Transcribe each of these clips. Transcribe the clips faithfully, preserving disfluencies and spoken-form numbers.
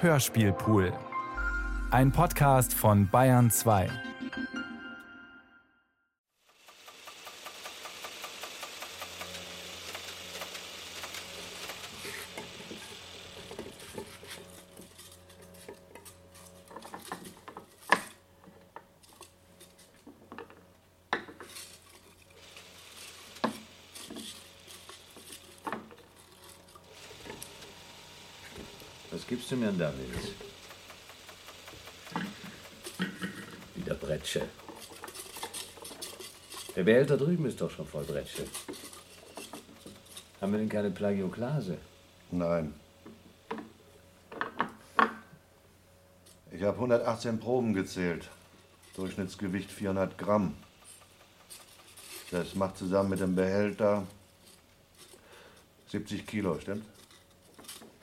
Hörspielpool. Ein Podcast von Bayern zwei. Was gibst du mir an der Mills? Wieder Bretsche. Der Behälter drüben ist doch schon voll Bretsche. Haben wir denn keine Plagioklase? Nein. Ich habe hundertachtzehn Proben gezählt. Durchschnittsgewicht vierhundert Gramm. Das macht zusammen mit dem Behälter siebzig Kilo, stimmt?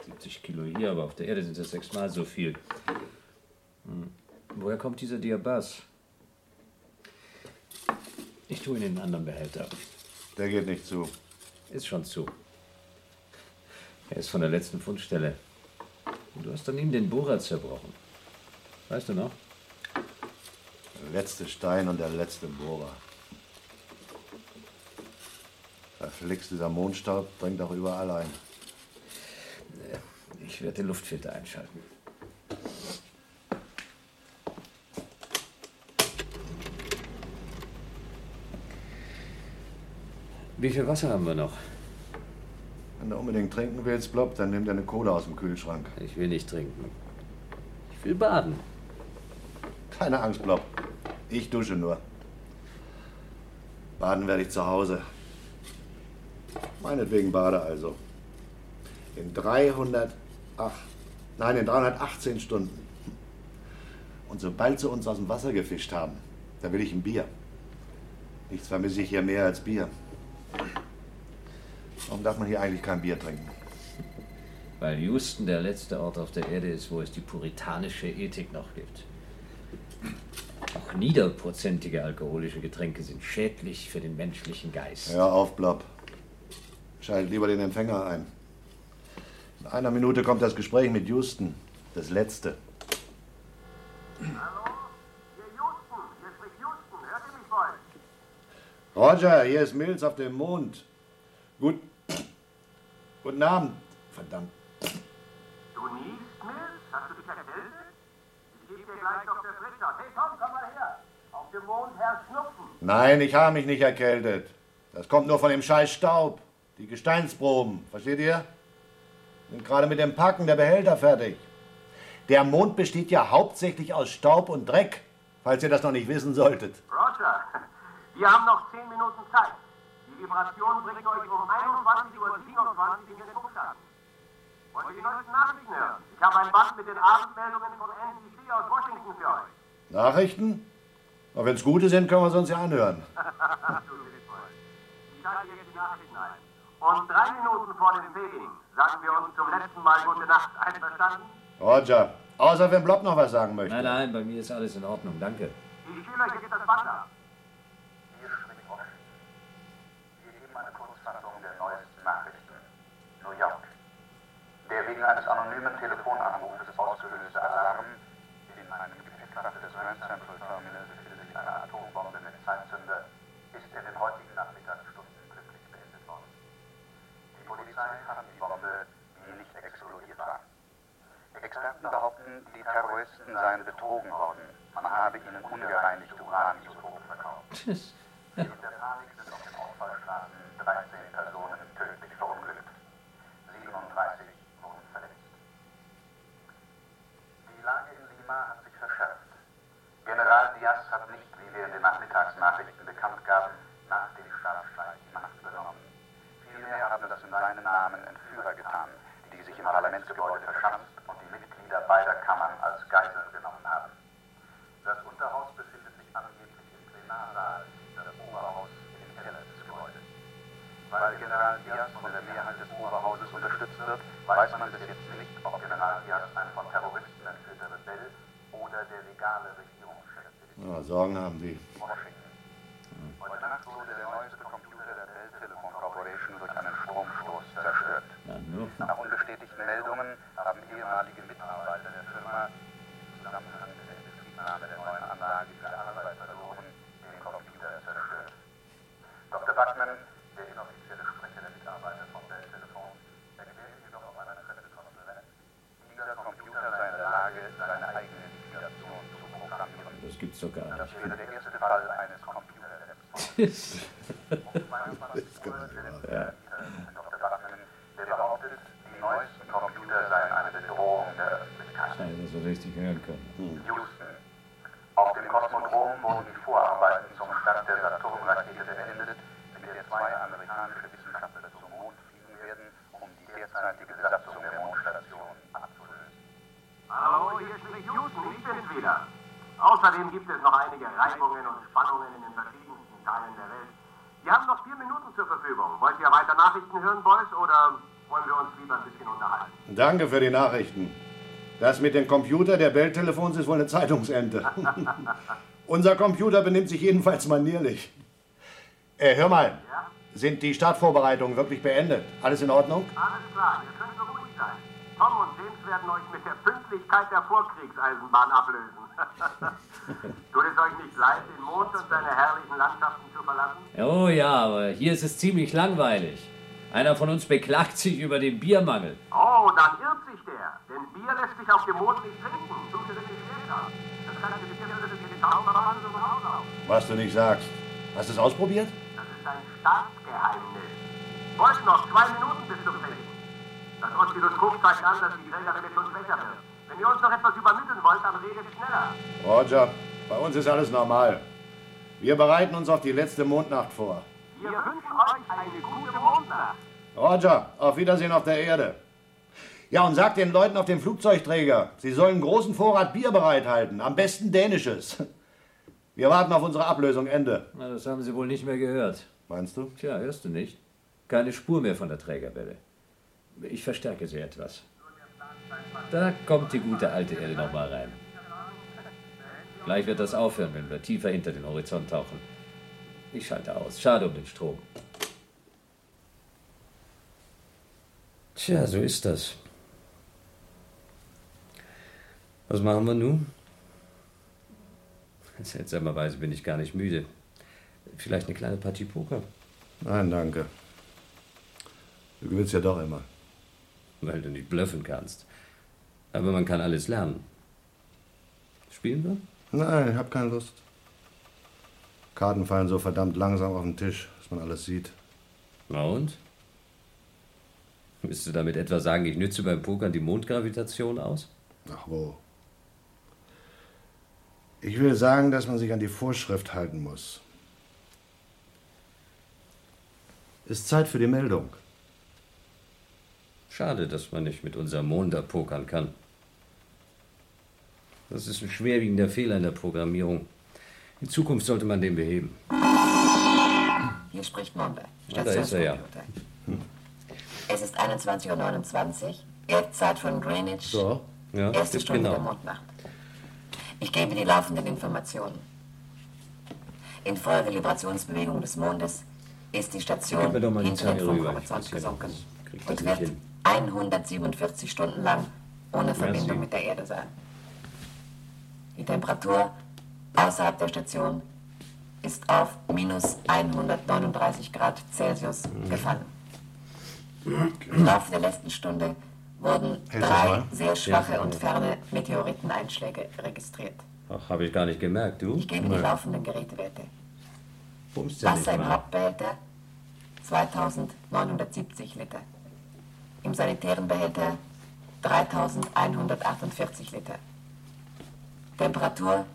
siebzig Kilo hier, aber auf der Erde sind das sechsmal so viel. Hm. Woher kommt dieser Diabas? Ich tue ihn in einen anderen Behälter. Der geht nicht zu. Ist schon zu. Er ist von der letzten Fundstelle. Und du hast an ihm den Bohrer zerbrochen. Weißt du noch? Der letzte Stein und der letzte Bohrer. Verflixt, dieser Mondstaub dringt auch überall ein. Ich werde den Luftfilter einschalten. Wie viel Wasser haben wir noch? Wenn du unbedingt trinken willst, Blob, dann nimm deine Cola aus dem Kühlschrank. Ich will nicht trinken. Ich will baden. Keine Angst, Blob. Ich dusche nur. Baden werde ich zu Hause. Meinetwegen bade also. In dreihundert Ach, nein, in dreihundertachtzehn Stunden. Und sobald sie uns aus dem Wasser gefischt haben, da will ich ein Bier. Nichts vermisse ich hier mehr als Bier. Warum darf man hier eigentlich kein Bier trinken? Weil Houston der letzte Ort auf der Erde ist, wo es die puritanische Ethik noch gibt. Auch niederprozentige alkoholische Getränke sind schädlich für den menschlichen Geist. Hör auf, Blob. Schalt lieber den Empfänger ein. In einer Minute kommt das Gespräch mit Justin, das letzte. Hallo, hier Justin, hier spricht Justin, hört ihr mich wohl? Roger, hier ist Mills auf dem Mond. Gut, guten Abend, verdammt. Du niest, Mills? Hast du dich erkältet? Ich gebe dir gleich noch das Ritter. Hey Tom, komm mal her. Auf dem Mond herrscht Schnupfen. Nein, ich habe mich nicht erkältet. Das kommt nur von dem scheiß Staub. Die Gesteinsproben, versteht ihr? Sind gerade mit dem Packen der Behälter fertig. Der Mond besteht ja hauptsächlich aus Staub und Dreck, falls ihr das noch nicht wissen solltet. Roger, wir haben noch zehn Minuten Zeit. Die Vibration bringt euch um einundzwanzig Uhr siebenundzwanzig in den Buchstaben. Wollt ihr die neuesten Nachrichten hören? Ich habe ein Band mit den Abendmeldungen von N B C aus Washington für euch. Nachrichten? Aber wenn es gute sind, können wir es uns ja anhören. Ich schalte jetzt die Nachrichten ein. Und drei Minuten vor dem Wedding sagen wir uns zum letzten Mal gute Nacht. Einverstanden? Roger. Außer wenn Blob noch was sagen möchte. Nein, nein, bei mir ist alles in Ordnung. Danke. Die Schüler, hier geht das Wasser. Hier spricht Roger. Wir geben eine Kurzfassung der neuesten Nachrichten. New York. Der wegen eines anonymen Telefonanrufes ausgelöste Alarm in einem Gepäckfach des Grand Central Terminal befindet sich eine Atombombe mit Zeitzünder, ist in den heutigen Nachmittagsstunden. Die Polizei fand die Bombe, die nicht explodiert war. Experten behaupten, die Terroristen seien betrogen worden. Man habe ihnen ungereinigte Uran-Isotope verkauft. In der Panik sind auf den Ausfallstraßen dreizehn Personen tödlich verunglückt. siebenunddreißig wurden verletzt. Die Lage in Lima hat sich verschärft. General Diaz hat nicht, wie wir in den Nachmittagsnachrichten bekannt gaben, nach dem Staatsstreich die Macht übernommen. Vielmehr haben das in seinem Namen Entführer getan, die sich im Parlamentsgebäude verschanzt und die Mitglieder beider Kammern als Geiseln genommen haben. Das Unterhaus befindet sich angeblich im Plenarsaal, das Oberhaus im Keller des Gebäudes. Weil General Diaz von der Mehrheit des Oberhauses unterstützt wird, weiß man bis jetzt nicht, ob General Diaz ein von Terroristen entführter Rebell oder der legale Regierungschef ist. Ja, Sorgen haben die. Heute Nacht wurde der neueste Computer der Bell Telephone Corporation durch einen Stromstoß zerstört. Nach unbestätigten Meldungen haben ehemalige Mitarbeiter der Firma im Zusammenhang mit der Inbetriebnahme der neuen Anlage für Arbeiterlogen den Computer zerstört. Doktor Backmann, der inoffizielle Sprecher der Mitarbeiter vom Welttelefon, erklärt jedoch auf einer Pressekonferenz, dieser Computer sei in der Lage, seine eigene Liquidation zu programmieren. Das gibt's doch gar nicht. Das wäre der erste Fall eines Computer-Labs. Das ist ganz normal. Ja. Doktor Backmann, der behauptet, die neuesten Computer seien eine Bedrohung der Öffentlichkeit. Scheiße, dass wir richtig hören können. Hm. Houston. Auf dem Kosmodrom wurden die Vorarbeiten zum Start der Saturn-Rakete beendet, mit der zwei amerikanische Wissenschaftler zum Mond fliegen werden, um die derzeitige Besatzung der Mondstation abzulösen. Hallo, hier spricht Houston, ich bin's wieder. Außerdem gibt es noch einige Reibungen und Spannungen in den verschiedensten Teilen der Welt. Wir haben noch vier Minuten zur Verfügung. Wollt ihr weiter Nachrichten hören, Boys, oder wollen wir uns lieber ein bisschen unterhalten? Danke für die Nachrichten. Das mit dem Computer der Welttelefons ist wohl eine Zeitungsente. Unser Computer benimmt sich jedenfalls manierlich. Äh, hör mal, ja? Sind die Startvorbereitungen wirklich beendet? Alles in Ordnung? Alles klar, ihr könnt beruhigt sein. Tom und James werden euch mit der Pünktlichkeit der Vorkriegseisenbahn ablösen. Tut es euch nicht leid, den Mond und seine herrlichen Landschaften zu verlassen? Oh ja, aber hier ist es ziemlich langweilig. Einer von uns beklagt sich über den Biermangel. Oh, dann irrt sich der. Denn Bier lässt sich auf dem Mond nicht trinken. So viel ist später. Das kann natürlich nicht irren, dass die Tauben waren so rauslaufen. Was du nicht sagst. Hast du es ausprobiert? Das ist ein Staatsgeheimnis. Wollten noch zwei Minuten bis zum Fliegen. Das Oszilloskop zeigt an, dass die Trägerrelation schwächer wird. Wenn ihr uns noch etwas übermitteln wollt, dann redet schneller. Roger, bei uns ist alles normal. Wir bereiten uns auf die letzte Mondnacht vor. Wir wünschen euch eine gute Mondnacht. Roger, auf Wiedersehen auf der Erde. Ja, und sagt den Leuten auf dem Flugzeugträger, sie sollen großen Vorrat Bier bereithalten, am besten dänisches. Wir warten auf unsere Ablösung, Ende. Na, das haben sie wohl nicht mehr gehört. Meinst du? Tja, hörst du nicht. Keine Spur mehr von der Trägerwelle. Ich verstärke sie etwas. Da kommt die gute alte Erde nochmal rein. Gleich wird das aufhören, wenn wir tiefer hinter den Horizont tauchen. Ich schalte aus. Schade um den Strom. Tja, so ist das. Was machen wir nun? Seltsamerweise bin ich gar nicht müde. Vielleicht eine kleine Partie Poker? Nein, danke. Du gewinnst ja doch immer. Weil du nicht bluffen kannst. Aber man kann alles lernen. Spielen wir? Nein, ich hab keine Lust. Karten fallen so verdammt langsam auf den Tisch, dass man alles sieht. Na und? Willst du damit etwa sagen, ich nütze beim Pokern die Mondgravitation aus? Ach wo. Ich will sagen, dass man sich an die Vorschrift halten muss. Ist Zeit für die Meldung. Schade, dass man nicht mit unserem Monda pokern kann. Das ist ein schwerwiegender Fehler in der Programmierung. In Zukunft sollte man den beheben. Hier spricht Monda. Da ist er ja. Hm. Es ist einundzwanzig Uhr neunundzwanzig, Erdzeit von Greenwich, so, ja, erste Stunde genau. Der Mondnacht. Ich gebe die laufenden Informationen. Infolge Librationsbewegung des Mondes ist die Station hinter den Funkhorizont gesunken und wird hin. hundertsiebenundvierzig Stunden lang ohne Verbindung mit der Erde sein. Die Temperatur außerhalb der Station ist auf minus hundertneununddreißig Grad Celsius gefallen. Im Laufe der letzten Stunde wurden drei sehr schwache und ferne Meteoriteneinschläge registriert. Ach, habe ich gar nicht gemerkt, du? Ich gebe die laufenden Gerätewerte. Wasser im Hauptbehälter zweitausendneunhundertsiebzig Liter. Im sanitären Behälter dreitausendeinhundertachtundvierzig Liter. Temperatur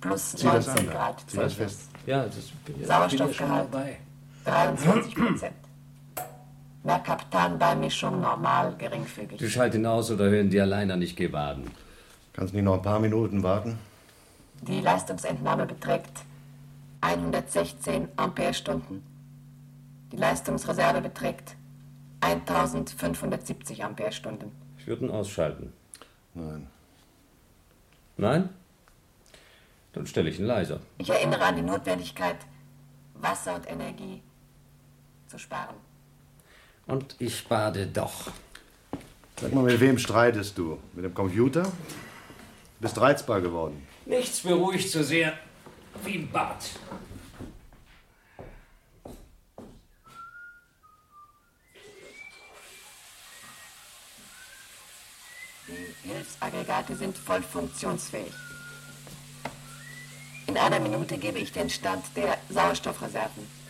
plus neunzehn Grad Celsius. Ja, Sauerstoffgehalt dreiundzwanzig Prozent. Na, Kapitän, bei Mischung normal, geringfügig. Du schalt ihn aus oder hören die alleine nicht gewaden. Kannst nicht noch ein paar Minuten warten? Die Leistungsentnahme beträgt hundertsechzehn Amperestunden. Die Leistungsreserve beträgt eintausendfünfhundertsiebzig Amperestunden. Ich würde ihn ausschalten. Nein. Nein? Dann stelle ich ihn leiser. Ich erinnere an die Notwendigkeit, Wasser und Energie zu sparen. Und ich bade doch. Sag mal, mit wem streitest du? Mit dem Computer? Bist reizbar geworden. Nichts beruhigt so sehr wie ein Bad. Die Hilfsaggregate sind voll funktionsfähig. In einer Minute gebe ich den Stand der Sauerstoffreserven.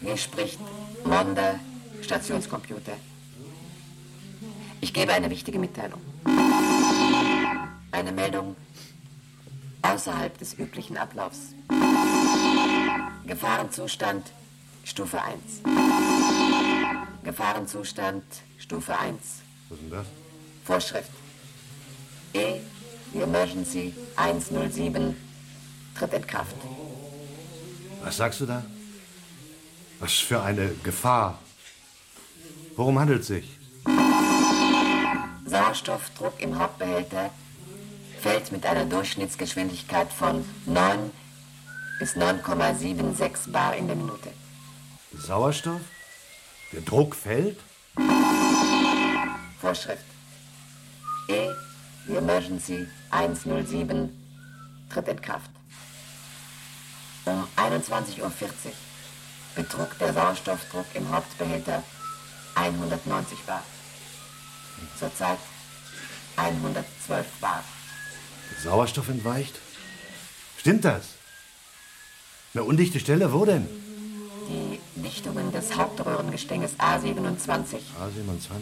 Hier spricht Monda, Stationscomputer. Ich gebe eine wichtige Mitteilung. Eine Meldung außerhalb des üblichen Ablaufs. Gefahrenzustand Stufe eins. Gefahrenzustand Stufe eins. Was ist denn das? Vorschrift. E, die Emergency hundertsieben tritt in Kraft. Was sagst du da? Was für eine Gefahr. Worum handelt es sich? Sauerstoffdruck im Hauptbehälter fällt mit einer Durchschnittsgeschwindigkeit von neun bis neun Komma sechsundsiebzig Bar in der Minute. Sauerstoff? Der Druck fällt? Vorschrift. E, die Emergency hundertsieben tritt in Kraft. Um einundzwanzig Uhr vierzig. betrug der Sauerstoffdruck im Hauptbehälter hundertneunzig Bar. Zurzeit hundertzwölf Bar. Sauerstoff entweicht? Stimmt das? Eine undichte Stelle, wo denn? Die Dichtungen des Hauptröhrengestänges A siebenundzwanzig,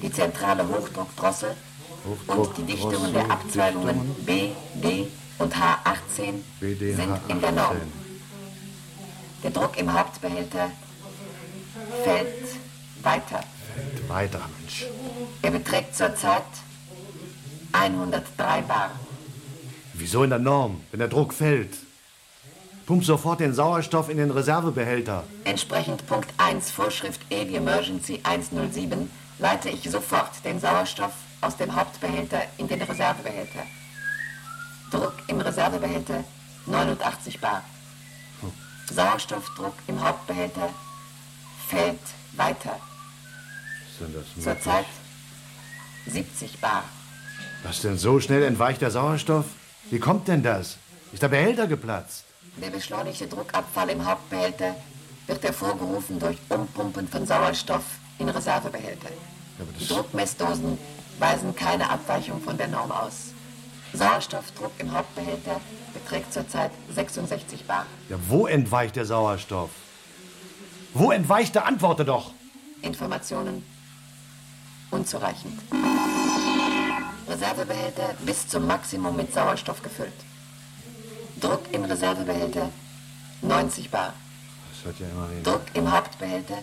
die zentrale Hochdruckdrossel Hochdruck- und die Dichtungen Drossel- der Abzweigungen Dichtungen? B, D und H achtzehn B D, sind H achtzehn. In der Norm. Der Druck im Hauptbehälter fällt weiter. Fällt weiter, Mensch. Er beträgt zurzeit hundertdrei Bar. Wieso in der Norm, wenn der Druck fällt? Pump sofort den Sauerstoff in den Reservebehälter. Entsprechend Punkt eins, Vorschrift E, die Emergency hundertsieben, leite ich sofort den Sauerstoff aus dem Hauptbehälter in den Reservebehälter. Druck im Reservebehälter neunundachtzig Bar. Sauerstoffdruck im Hauptbehälter fällt weiter. Zurzeit siebzig Bar. Was denn, so schnell entweicht der Sauerstoff? Wie kommt denn das? Ist der Behälter geplatzt? Der beschleunigte Druckabfall im Hauptbehälter wird hervorgerufen durch Umpumpen von Sauerstoff in Reservebehälter. Die Druckmessdosen weisen keine Abweichung von der Norm aus. Sauerstoffdruck im Hauptbehälter beträgt zurzeit sechsundsechzig Bar. Ja, wo entweicht der Sauerstoff? Wo entweicht der? Antworte doch! Informationen unzureichend. Reservebehälter bis zum Maximum mit Sauerstoff gefüllt. Druck im Reservebehälter neunzig Bar. Das hört ja immer weh. Druck im Hauptbehälter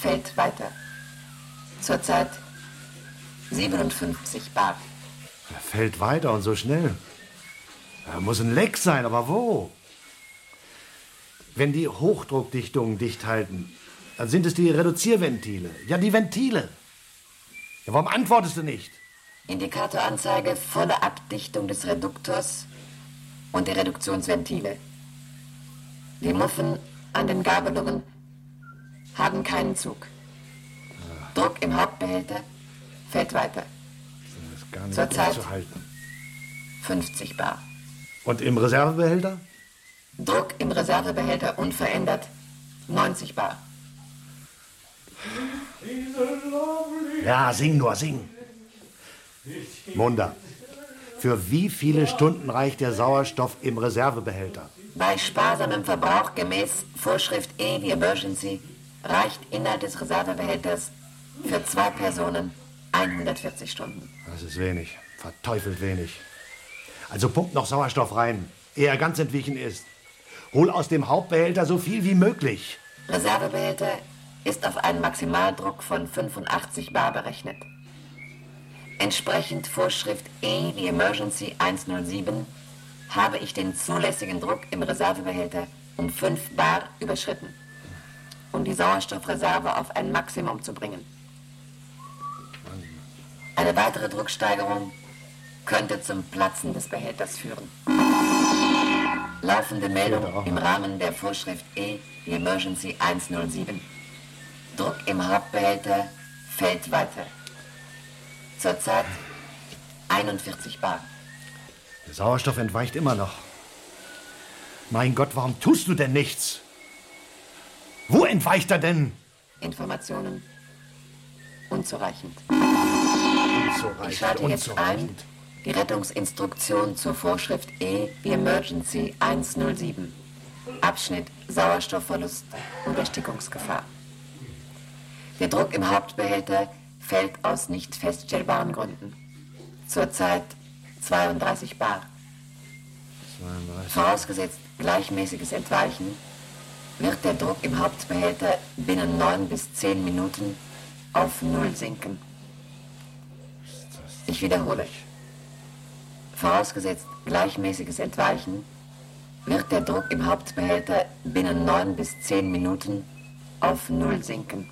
fällt weiter. Zurzeit siebenundfünfzig Bar. Er fällt weiter und so schnell. Er muss ein Leck sein, aber wo? Wenn die Hochdruckdichtungen dicht halten, dann sind es die Reduzierventile. Ja, die Ventile. Ja, warum antwortest du nicht? Indikatoranzeige, volle Abdichtung des Reduktors und der Reduktionsventile. Die Muffen an den Gabelungen haben keinen Zug. Ja. Druck im Hauptbehälter fällt weiter. Gar nicht zurzeit fünfzig Bar. Und im Reservebehälter? Druck im Reservebehälter unverändert neunzig Bar. Ja, sing nur, sing. Monda, für wie viele Stunden reicht der Sauerstoff im Reservebehälter? Bei sparsamem Verbrauch gemäß Vorschrift E, die Emergency, reicht Inhalt des Reservebehälters für zwei Personen hundertvierzig Stunden. Das ist wenig. Verteufelt wenig. Also pump noch Sauerstoff rein, ehe er ganz entwichen ist. Hol aus dem Hauptbehälter so viel wie möglich. Reservebehälter ist auf einen Maximaldruck von fünfundachtzig Bar berechnet. Entsprechend Vorschrift E, die Emergency hundertsieben, habe ich den zulässigen Druck im Reservebehälter um fünf Bar überschritten, um die Sauerstoffreserve auf ein Maximum zu bringen. Eine weitere Drucksteigerung könnte zum Platzen des Behälters führen. Laufende Meldung im Rahmen der Vorschrift E, Emergency hundertsieben. Druck im Hauptbehälter fällt weiter. Zurzeit einundvierzig Bar. Der Sauerstoff entweicht immer noch. Mein Gott, warum tust du denn nichts? Wo entweicht er denn? Informationen. Unzureichend. Unzureichend. Ich schalte jetzt ein, die Rettungsinstruktion zur Vorschrift E, Emergency hundertsieben. Abschnitt Sauerstoffverlust und Erstickungsgefahr. Der Druck im Hauptbehälter fällt aus nicht feststellbaren Gründen. Zurzeit zweiunddreißig Bar. zweiunddreißig. Vorausgesetzt gleichmäßiges Entweichen wird der Druck im Hauptbehälter binnen neun bis zehn Minuten auf Null sinken. Ich wiederhole. Vorausgesetzt gleichmäßiges Entweichen wird der Druck im Hauptbehälter binnen neun bis zehn Minuten auf Null sinken.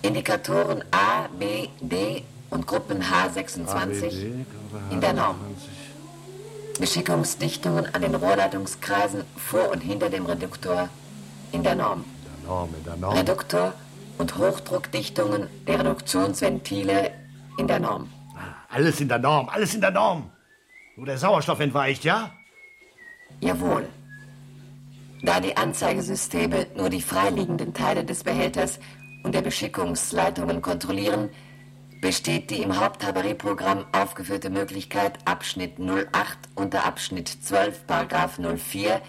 Indikatoren A, B, D und Gruppen H sechsundzwanzig in der Norm. Beschickungsdichtungen an den Rohrleitungskreisen vor und hinter dem Reduktor in der Norm. Der Norm, der Norm. Reduktor und Hochdruckdichtungen der Reduktionsventile in der Norm. Alles in der Norm, alles in der Norm. Nur der Sauerstoff entweicht, ja? Jawohl. Da die Anzeigesysteme nur die freiliegenden Teile des Behälters und der Beschickungsleitungen kontrollieren, besteht die im Haupthavarieprogramm aufgeführte Möglichkeit Abschnitt null acht unter Abschnitt zwölf, Paragraph null vier,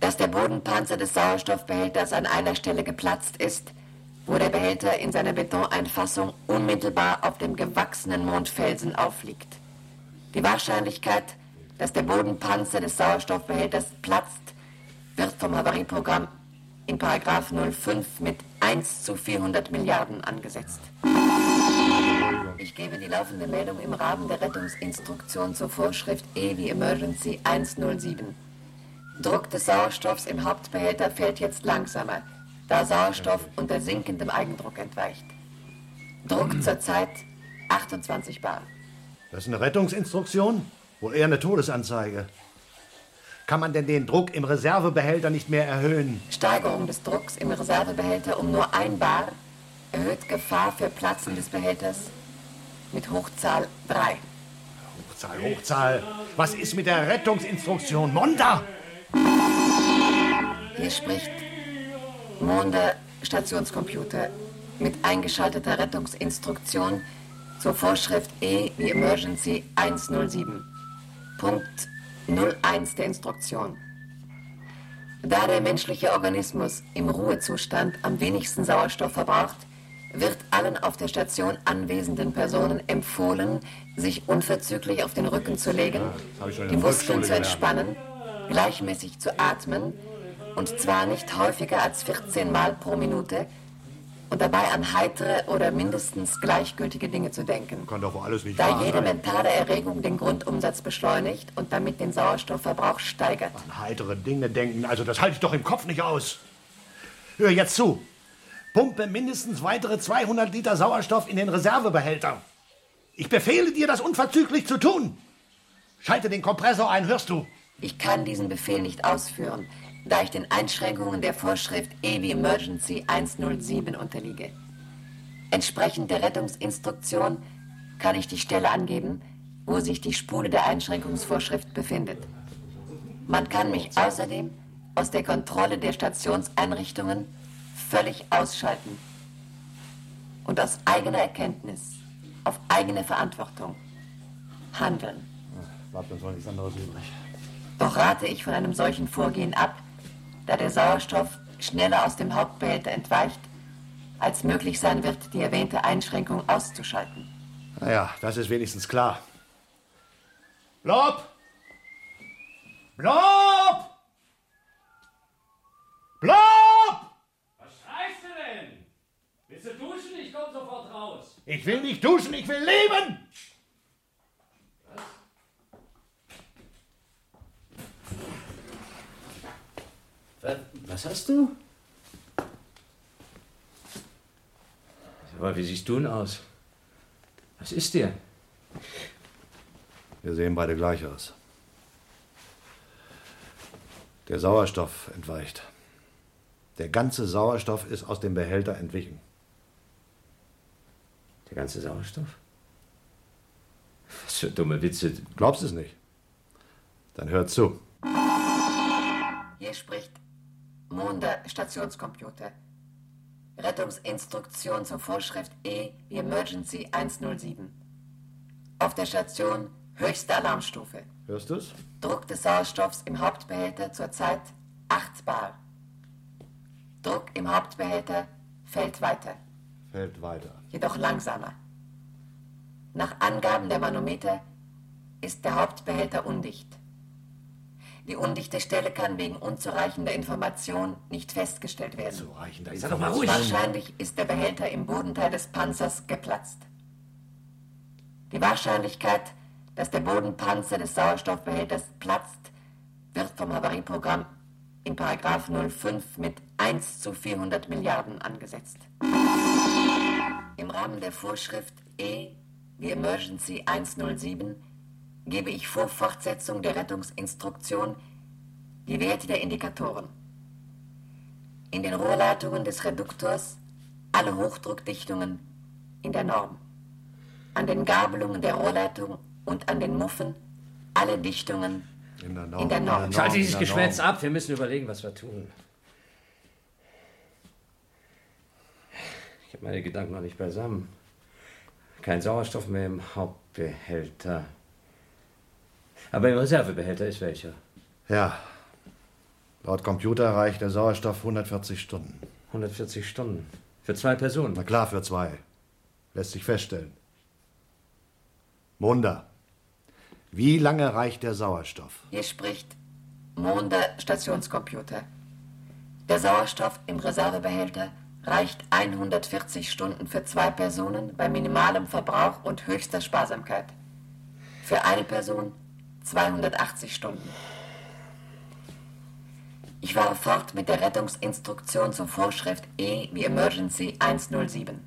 dass der Bodenpanzer des Sauerstoffbehälters an einer Stelle geplatzt ist, wo der Behälter in seiner Betoneinfassung unmittelbar auf dem gewachsenen Mondfelsen aufliegt. Die Wahrscheinlichkeit, dass der Bodenpanzer des Sauerstoffbehälters platzt, wird vom Havarieprogramm in Paragraph null fünf mit eins zu vierhundert Milliarden angesetzt. Ich gebe die laufende Meldung im Rahmen der Rettungsinstruktion zur Vorschrift E wie Emergency hundertsieben. Druck des Sauerstoffs im Hauptbehälter fällt jetzt langsamer, da Sauerstoff unter sinkendem Eigendruck entweicht. Druck zurzeit achtundzwanzig Bar. Das ist eine Rettungsinstruktion? Wohl eher eine Todesanzeige. Kann man denn den Druck im Reservebehälter nicht mehr erhöhen? Steigerung des Drucks im Reservebehälter um nur ein Bar erhöht Gefahr für Platzen des Behälters mit Hochzahl drei. Hochzahl, Hochzahl. Was ist mit der Rettungsinstruktion? Monda! Hier spricht Monda, Stationscomputer, mit eingeschalteter Rettungsinstruktion zur Vorschrift E wie Emergency hundertsieben. Punkt null eins der Instruktion. Da der menschliche Organismus im Ruhezustand am wenigsten Sauerstoff verbraucht, wird allen auf der Station anwesenden Personen empfohlen, sich unverzüglich auf den Rücken zu legen, die Muskeln zu entspannen, gleichmäßig zu atmen, und zwar nicht häufiger als vierzehn Mal pro Minute, und dabei an heitere oder mindestens gleichgültige Dinge zu denken. Kann doch alles nicht da machen, jede mentale Erregung den Grundumsatz beschleunigt und damit den Sauerstoffverbrauch steigert. An heitere Dinge denken, also das halte ich doch im Kopf nicht aus. Hör jetzt zu. Pumpe mindestens weitere zweihundert Liter Sauerstoff in den Reservebehälter. Ich befehle dir, das unverzüglich zu tun. Schalte den Kompressor ein, hörst du? Ich kann diesen Befehl nicht ausführen, da ich den Einschränkungen der Vorschrift E wie Emergency hundertsieben unterliege. Entsprechend der Rettungsinstruktion kann ich die Stelle angeben, wo sich die Spule der Einschränkungsvorschrift befindet. Man kann mich außerdem aus der Kontrolle der Stationseinrichtungen völlig ausschalten und aus eigener Erkenntnis, auf eigene Verantwortung handeln. Ach, bleibt uns wohl nichts anderes übrig. Doch rate ich von einem solchen Vorgehen ab, da der Sauerstoff schneller aus dem Hauptbehälter entweicht, als möglich sein wird, die erwähnte Einschränkung auszuschalten. Naja, das ist wenigstens klar. Blob! Blob! Blob! Was schreist du denn? Willst du duschen? Ich komm sofort raus. Ich will nicht duschen, ich will leben! Was hast du? Aber wie siehst du denn aus? Was ist dir? Wir sehen beide gleich aus. Der Sauerstoff entweicht. Der ganze Sauerstoff ist aus dem Behälter entwichen. Der ganze Sauerstoff? Was für dumme Witze. Glaubst du es nicht? Dann hör zu. Hier spricht Monda, Stationscomputer. Rettungsinstruktion zur Vorschrift E wie Emergency eins null sieben. Auf der Station höchste Alarmstufe. Hörst du's? Druck des Sauerstoffs im Hauptbehälter zurzeit acht Bar. Druck im Hauptbehälter fällt weiter. Fällt weiter. Jedoch langsamer. Nach Angaben der Manometer ist der Hauptbehälter undicht. Die undichte Stelle kann wegen unzureichender Information nicht festgestellt werden. Unzureichender Information? Wahrscheinlich ist der Behälter im Bodenteil des Panzers geplatzt. Die Wahrscheinlichkeit, dass der Bodenpanzer des Sauerstoffbehälters platzt, wird vom Havarieprogramm in Paragraph null fünf mit eins zu vierhundert Milliarden angesetzt. Im Rahmen der Vorschrift E wie Emergency eins null sieben gebe ich vor Fortsetzung der Rettungsinstruktion die Werte der Indikatoren. In den Rohrleitungen des Reduktors alle Hochdruckdichtungen in der Norm. An den Gabelungen der Rohrleitung und an den Muffen alle Dichtungen in der Norm. In der Norm. Schalte dieses Geschwätz ab, wir müssen überlegen, was wir tun. Ich habe meine Gedanken noch nicht beisammen. Kein Sauerstoff mehr im Hauptbehälter. Aber im Reservebehälter ist welcher? Ja. Laut Computer reicht der Sauerstoff hundertvierzig Stunden. hundertvierzig Stunden? Für zwei Personen? Na klar, für zwei. Lässt sich feststellen. Monda, wie lange reicht der Sauerstoff? Hier spricht Monda, Stationscomputer. Der Sauerstoff im Reservebehälter reicht hundertvierzig Stunden für zwei Personen bei minimalem Verbrauch und höchster Sparsamkeit. Für eine Person zweihundertachtzig Stunden. Ich fahre fort mit der Rettungsinstruktion zur Vorschrift E wie Emergency eins null sieben.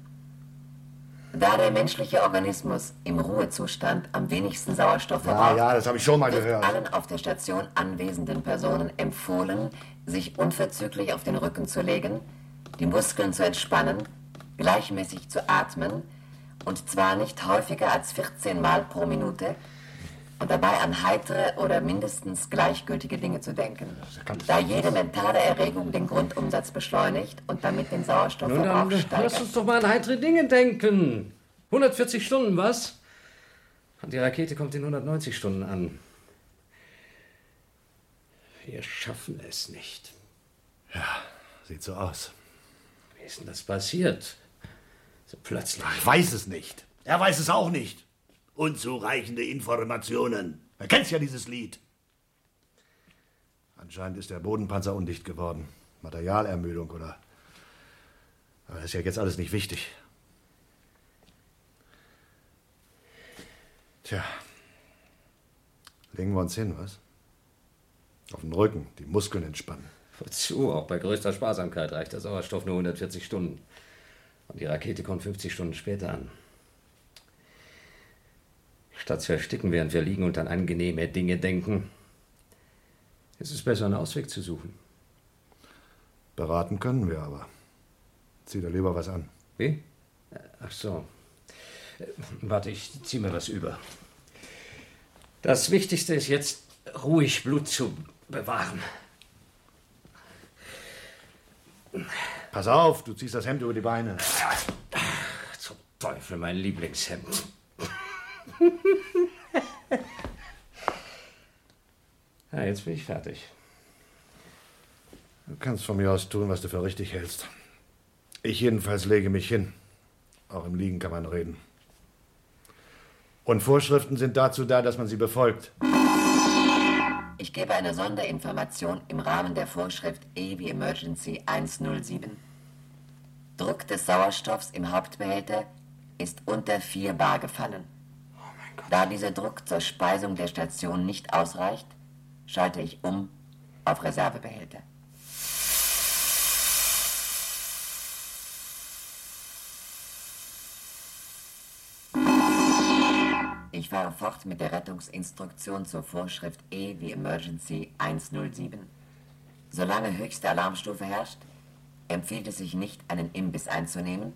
Da der menschliche Organismus im Ruhezustand am wenigsten Sauerstoff verbraucht, ja, ja, das habe ich schon mal gehört, wird allen auf der Station anwesenden Personen empfohlen, sich unverzüglich auf den Rücken zu legen, die Muskeln zu entspannen, gleichmäßig zu atmen, und zwar nicht häufiger als vierzehn Mal pro Minute, und dabei an heitere oder mindestens gleichgültige Dinge zu denken, da jede mentale Erregung den Grundumsatz beschleunigt und damit den Sauerstoffverbrauch steigert. Lass uns doch mal an heitere Dinge denken. hundertvierzig Stunden, was? Und die Rakete kommt in hundertneunzig Stunden an. Wir schaffen es nicht. Ja, sieht so aus. Wie ist denn das passiert? So plötzlich. Ich weiß es nicht. Er weiß es auch nicht. Unzureichende Informationen. Man kennt ja dieses Lied. Anscheinend ist der Bodenpanzer undicht geworden. Materialermüdung, oder? Aber das ist ja jetzt alles nicht wichtig. Tja. Legen wir uns hin, was? Auf den Rücken, die Muskeln entspannen. Wozu? Auch bei größter Sparsamkeit reicht der Sauerstoff nur hundertvierzig Stunden. Und die Rakete kommt fünfzig Stunden später an. Statt zu ersticken, während wir liegen und an angenehme Dinge denken, ist es besser, einen Ausweg zu suchen. Beraten können wir aber. Zieh da lieber was an. Wie? Ach so. Warte, ich zieh mir was über. Das Wichtigste ist jetzt, ruhig Blut zu bewahren. Pass auf, du ziehst das Hemd über die Beine. Ach, zum Teufel, mein Lieblingshemd. Ja, jetzt bin ich fertig. Du kannst von mir aus tun, was du für richtig hältst. Ich jedenfalls lege mich hin. Auch im Liegen kann man reden. Und Vorschriften sind dazu da, dass man sie befolgt. Ich gebe eine Sonderinformation im Rahmen der Vorschrift E wie Emergency eins null sieben. Druck des Sauerstoffs im Hauptbehälter ist unter vier Bar gefallen. Da dieser Druck zur Speisung der Station nicht ausreicht, schalte ich um auf Reservebehälter. Ich fahre fort mit der Rettungsinstruktion zur Vorschrift E wie Emergency hundertsieben. Solange höchste Alarmstufe herrscht, empfiehlt es sich nicht, einen Imbiss einzunehmen,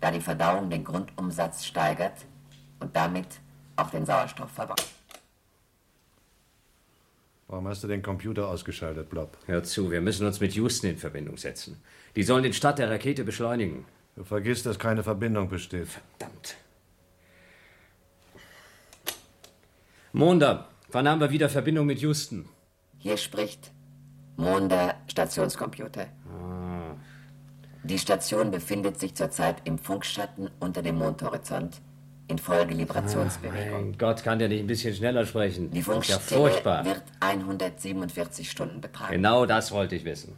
da die Verdauung den Grundumsatz steigert und damit auch den Sauerstoffverbrauch. Warum hast du den Computer ausgeschaltet, Blob? Hör zu, wir müssen uns mit Houston in Verbindung setzen. Die sollen den Start der Rakete beschleunigen. Du vergisst, dass keine Verbindung besteht. Verdammt. Monda, wann haben wir wieder Verbindung mit Houston? Hier spricht Monda, Stationscomputer. Ah. Die Station befindet sich zurzeit im Funkschatten unter dem Mondhorizont infolge Librationsbewegung. Oh mein Gott, kann der nicht ein bisschen schneller sprechen? Die Funkstille ist ja furchtbar. Wird hundertsiebenundvierzig Stunden betragen. Genau das wollte ich wissen.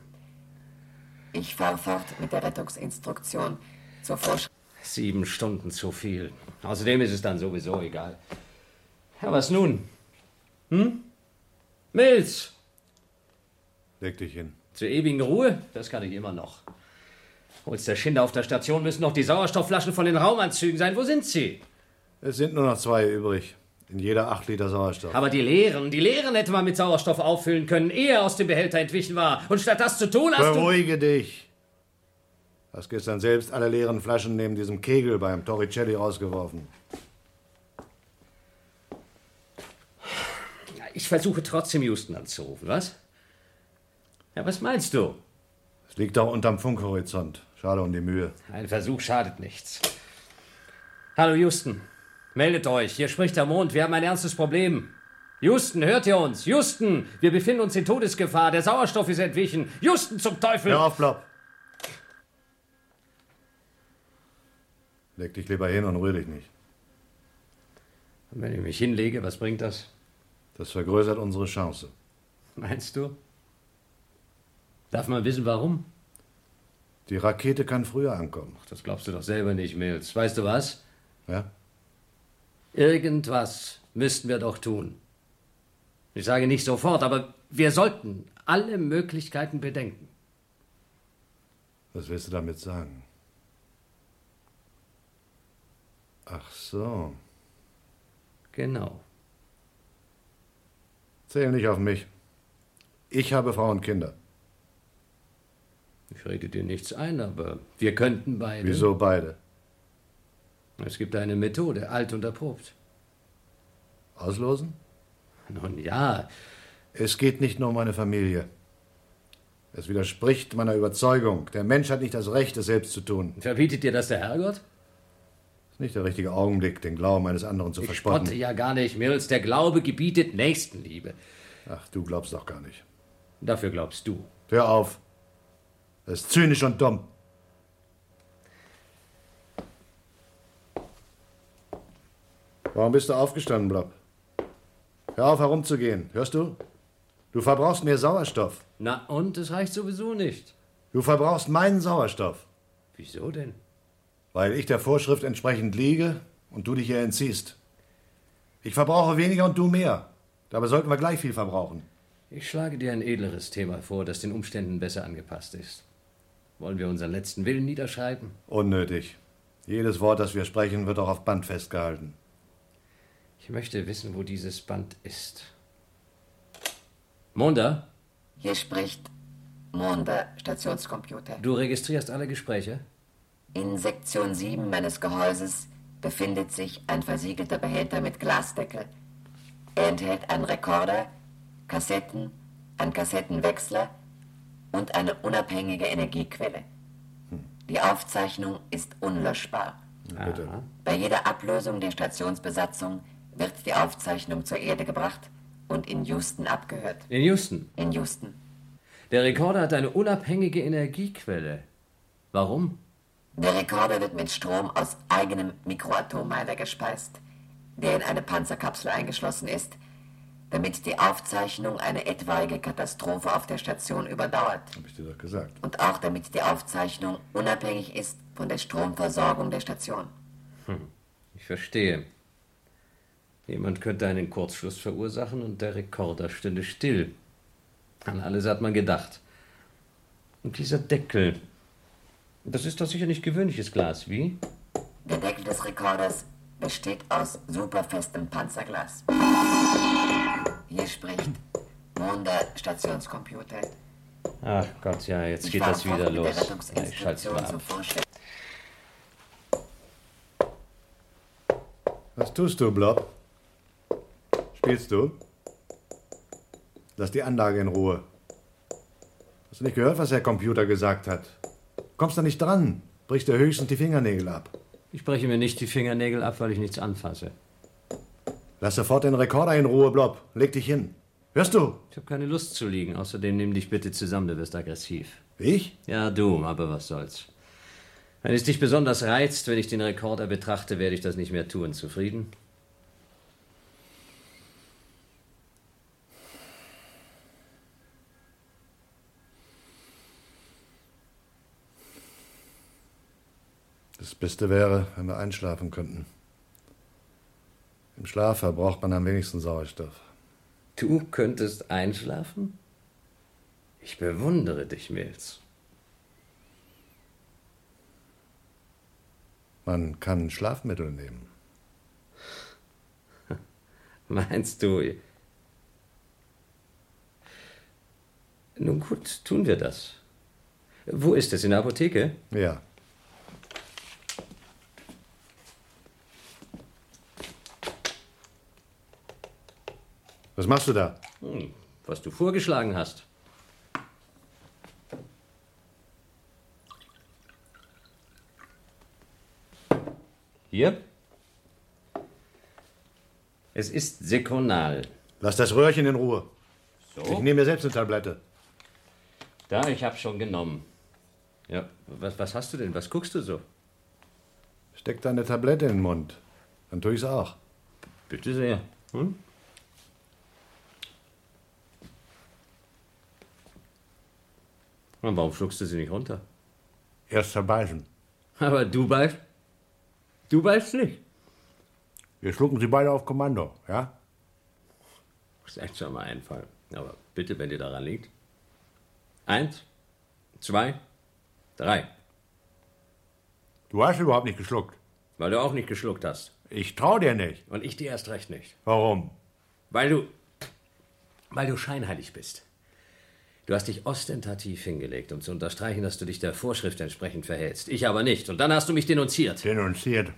Ich fahre fort mit der Rettungsinstruktion zur Vorschrift. Sieben Stunden zu viel. Außerdem ist es dann sowieso egal. Ja, was nun? Hm? Mills! Leg dich hin. Zur ewigen Ruhe? Das kann ich immer noch. Holst der Schinder auf der Station, müssen noch die Sauerstoffflaschen von den Raumanzügen sein. Wo sind sie? Es sind nur noch zwei übrig. In jeder acht Liter Sauerstoff. Aber die leeren, die leeren hätte man mit Sauerstoff auffüllen können, ehe er aus dem Behälter entwichen war. Und statt das zu tun, hast du... Beruhige dich! Hast gestern selbst alle leeren Flaschen neben diesem Kegel beim Torricelli rausgeworfen. Ich versuche trotzdem, Houston anzurufen, was? Ja, was meinst du? Es liegt auch unterm Funkhorizont. Schade um die Mühe. Ein Versuch schadet nichts. Hallo, Houston. Meldet euch. Hier spricht der Mond. Wir haben ein ernstes Problem. Houston, hört ihr uns? Houston, wir befinden uns in Todesgefahr. Der Sauerstoff ist entwichen. Houston, zum Teufel! Hör auf, Blob. Leg dich lieber hin und rühr dich nicht. Und wenn ich mich hinlege, was bringt das? Das vergrößert unsere Chance. Meinst du? Darf man wissen, warum? Die Rakete kann früher ankommen. Ach, das glaubst du doch selber nicht, Mills. Weißt du was? Ja? Irgendwas müssten wir doch tun. Ich sage nicht sofort, aber wir sollten alle Möglichkeiten bedenken. Was willst du damit sagen? Ach so. Genau. Zähl nicht auf mich. Ich habe Frau und Kinder. Ich rede dir nichts ein, aber wir könnten beide... Wieso beide? Es gibt eine Methode, alt und erprobt. Auslosen? Nun ja. Es geht nicht nur um meine Familie. Es widerspricht meiner Überzeugung. Der Mensch hat nicht das Recht, es selbst zu tun. Verbietet dir das der Herrgott? Ist nicht der richtige Augenblick, den Glauben eines anderen zu verspotten. Ich spotte ja gar nicht, Mills. Der Glaube gebietet Nächstenliebe. Ach, du glaubst doch gar nicht. Dafür glaubst du. Hör auf. Das ist zynisch und dumm. Warum bist du aufgestanden, Blob? Hör auf, herumzugehen. Hörst du? Du verbrauchst mehr Sauerstoff. Na und? Das reicht sowieso nicht. Du verbrauchst meinen Sauerstoff. Wieso denn? Weil ich der Vorschrift entsprechend liege und du dich ihr entziehst. Ich verbrauche weniger und du mehr. Dabei sollten wir gleich viel verbrauchen. Ich schlage dir ein edleres Thema vor, das den Umständen besser angepasst ist. Wollen wir unseren letzten Willen niederschreiben? Unnötig. Jedes Wort, das wir sprechen, wird auch auf Band festgehalten. Ich möchte wissen, wo dieses Band ist. Monda? Hier spricht Monda, Stationscomputer. Du registrierst alle Gespräche? In Sektion sieben meines Gehäuses befindet sich ein versiegelter Behälter mit Glasdeckel. Er enthält einen Rekorder, Kassetten, einen Kassettenwechsler und eine unabhängige Energiequelle. Die Aufzeichnung ist unlöschbar. Bitte. Bei jeder Ablösung der Stationsbesatzung wird die Aufzeichnung zur Erde gebracht und in Houston abgehört. In Houston? In Houston. Der Rekorder hat eine unabhängige Energiequelle. Warum? Der Rekorder wird mit Strom aus eigenem Mikroatommeiler gespeist, der in eine Panzerkapsel eingeschlossen ist, damit die Aufzeichnung eine etwaige Katastrophe auf der Station überdauert. Hab ich dir doch gesagt. Und auch damit die Aufzeichnung unabhängig ist von der Stromversorgung der Station. Hm, ich verstehe. Jemand könnte einen Kurzschluss verursachen und der Rekorder stünde still. An alles hat man gedacht. Und dieser Deckel... Das ist doch sicher nicht gewöhnliches Glas, wie? Der Deckel des Rekorders besteht aus superfestem Panzerglas. Hier spricht Monda Stationscomputer. Ach Gott, ja, jetzt geht das wieder los. Ich schalte mal ab. Was tust du, Blob? Spielst du? Lass die Anlage in Ruhe. Hast du nicht gehört, was der Computer gesagt hat? Kommst du nicht dran? Bricht dir höchstens die Fingernägel ab. Ich breche mir nicht die Fingernägel ab, weil ich nichts anfasse. Lass sofort den Rekorder in Ruhe, Blob. Leg dich hin. Hörst du? Ich habe keine Lust zu liegen. Außerdem nimm dich bitte zusammen, du wirst aggressiv. Ich? Ja, du, aber was soll's. Wenn es dich besonders reizt, wenn ich den Rekorder betrachte, werde ich das nicht mehr tun. Zufrieden? Das Beste wäre, wenn wir einschlafen könnten. Im Schlaf verbraucht man am wenigsten Sauerstoff. Du könntest einschlafen? Ich bewundere dich, Mills. Man kann Schlafmittel nehmen. Meinst du? Nun gut, tun wir das. Wo ist es? In der Apotheke? Ja. Was machst du da? Hm, was du vorgeschlagen hast. Hier. Es ist Sekonal. Lass das Röhrchen in Ruhe. So. Ich nehme mir selbst eine Tablette. Da, ich habe schon genommen. Ja, was, was hast du denn? Was guckst du so? Steck deine Tablette in den Mund. Dann tue ich's auch. Bitte sehr. Hm? Und warum schluckst du sie nicht runter? Erst zerbeißen. Aber du beißt? Du weißt nicht. Wir schlucken sie beide auf Kommando, ja? Das ist echt schon mal ein Fall. Aber bitte, wenn dir daran liegt. Eins, zwei, drei. Du hast überhaupt nicht geschluckt. Weil du auch nicht geschluckt hast. Ich trau dir nicht. Und ich dir erst recht nicht. Warum? Weil du, weil du scheinheilig bist. Du hast dich ostentativ hingelegt, um zu unterstreichen, dass du dich der Vorschrift entsprechend verhältst. Ich aber nicht. Und dann hast du mich denunziert. Denunziert?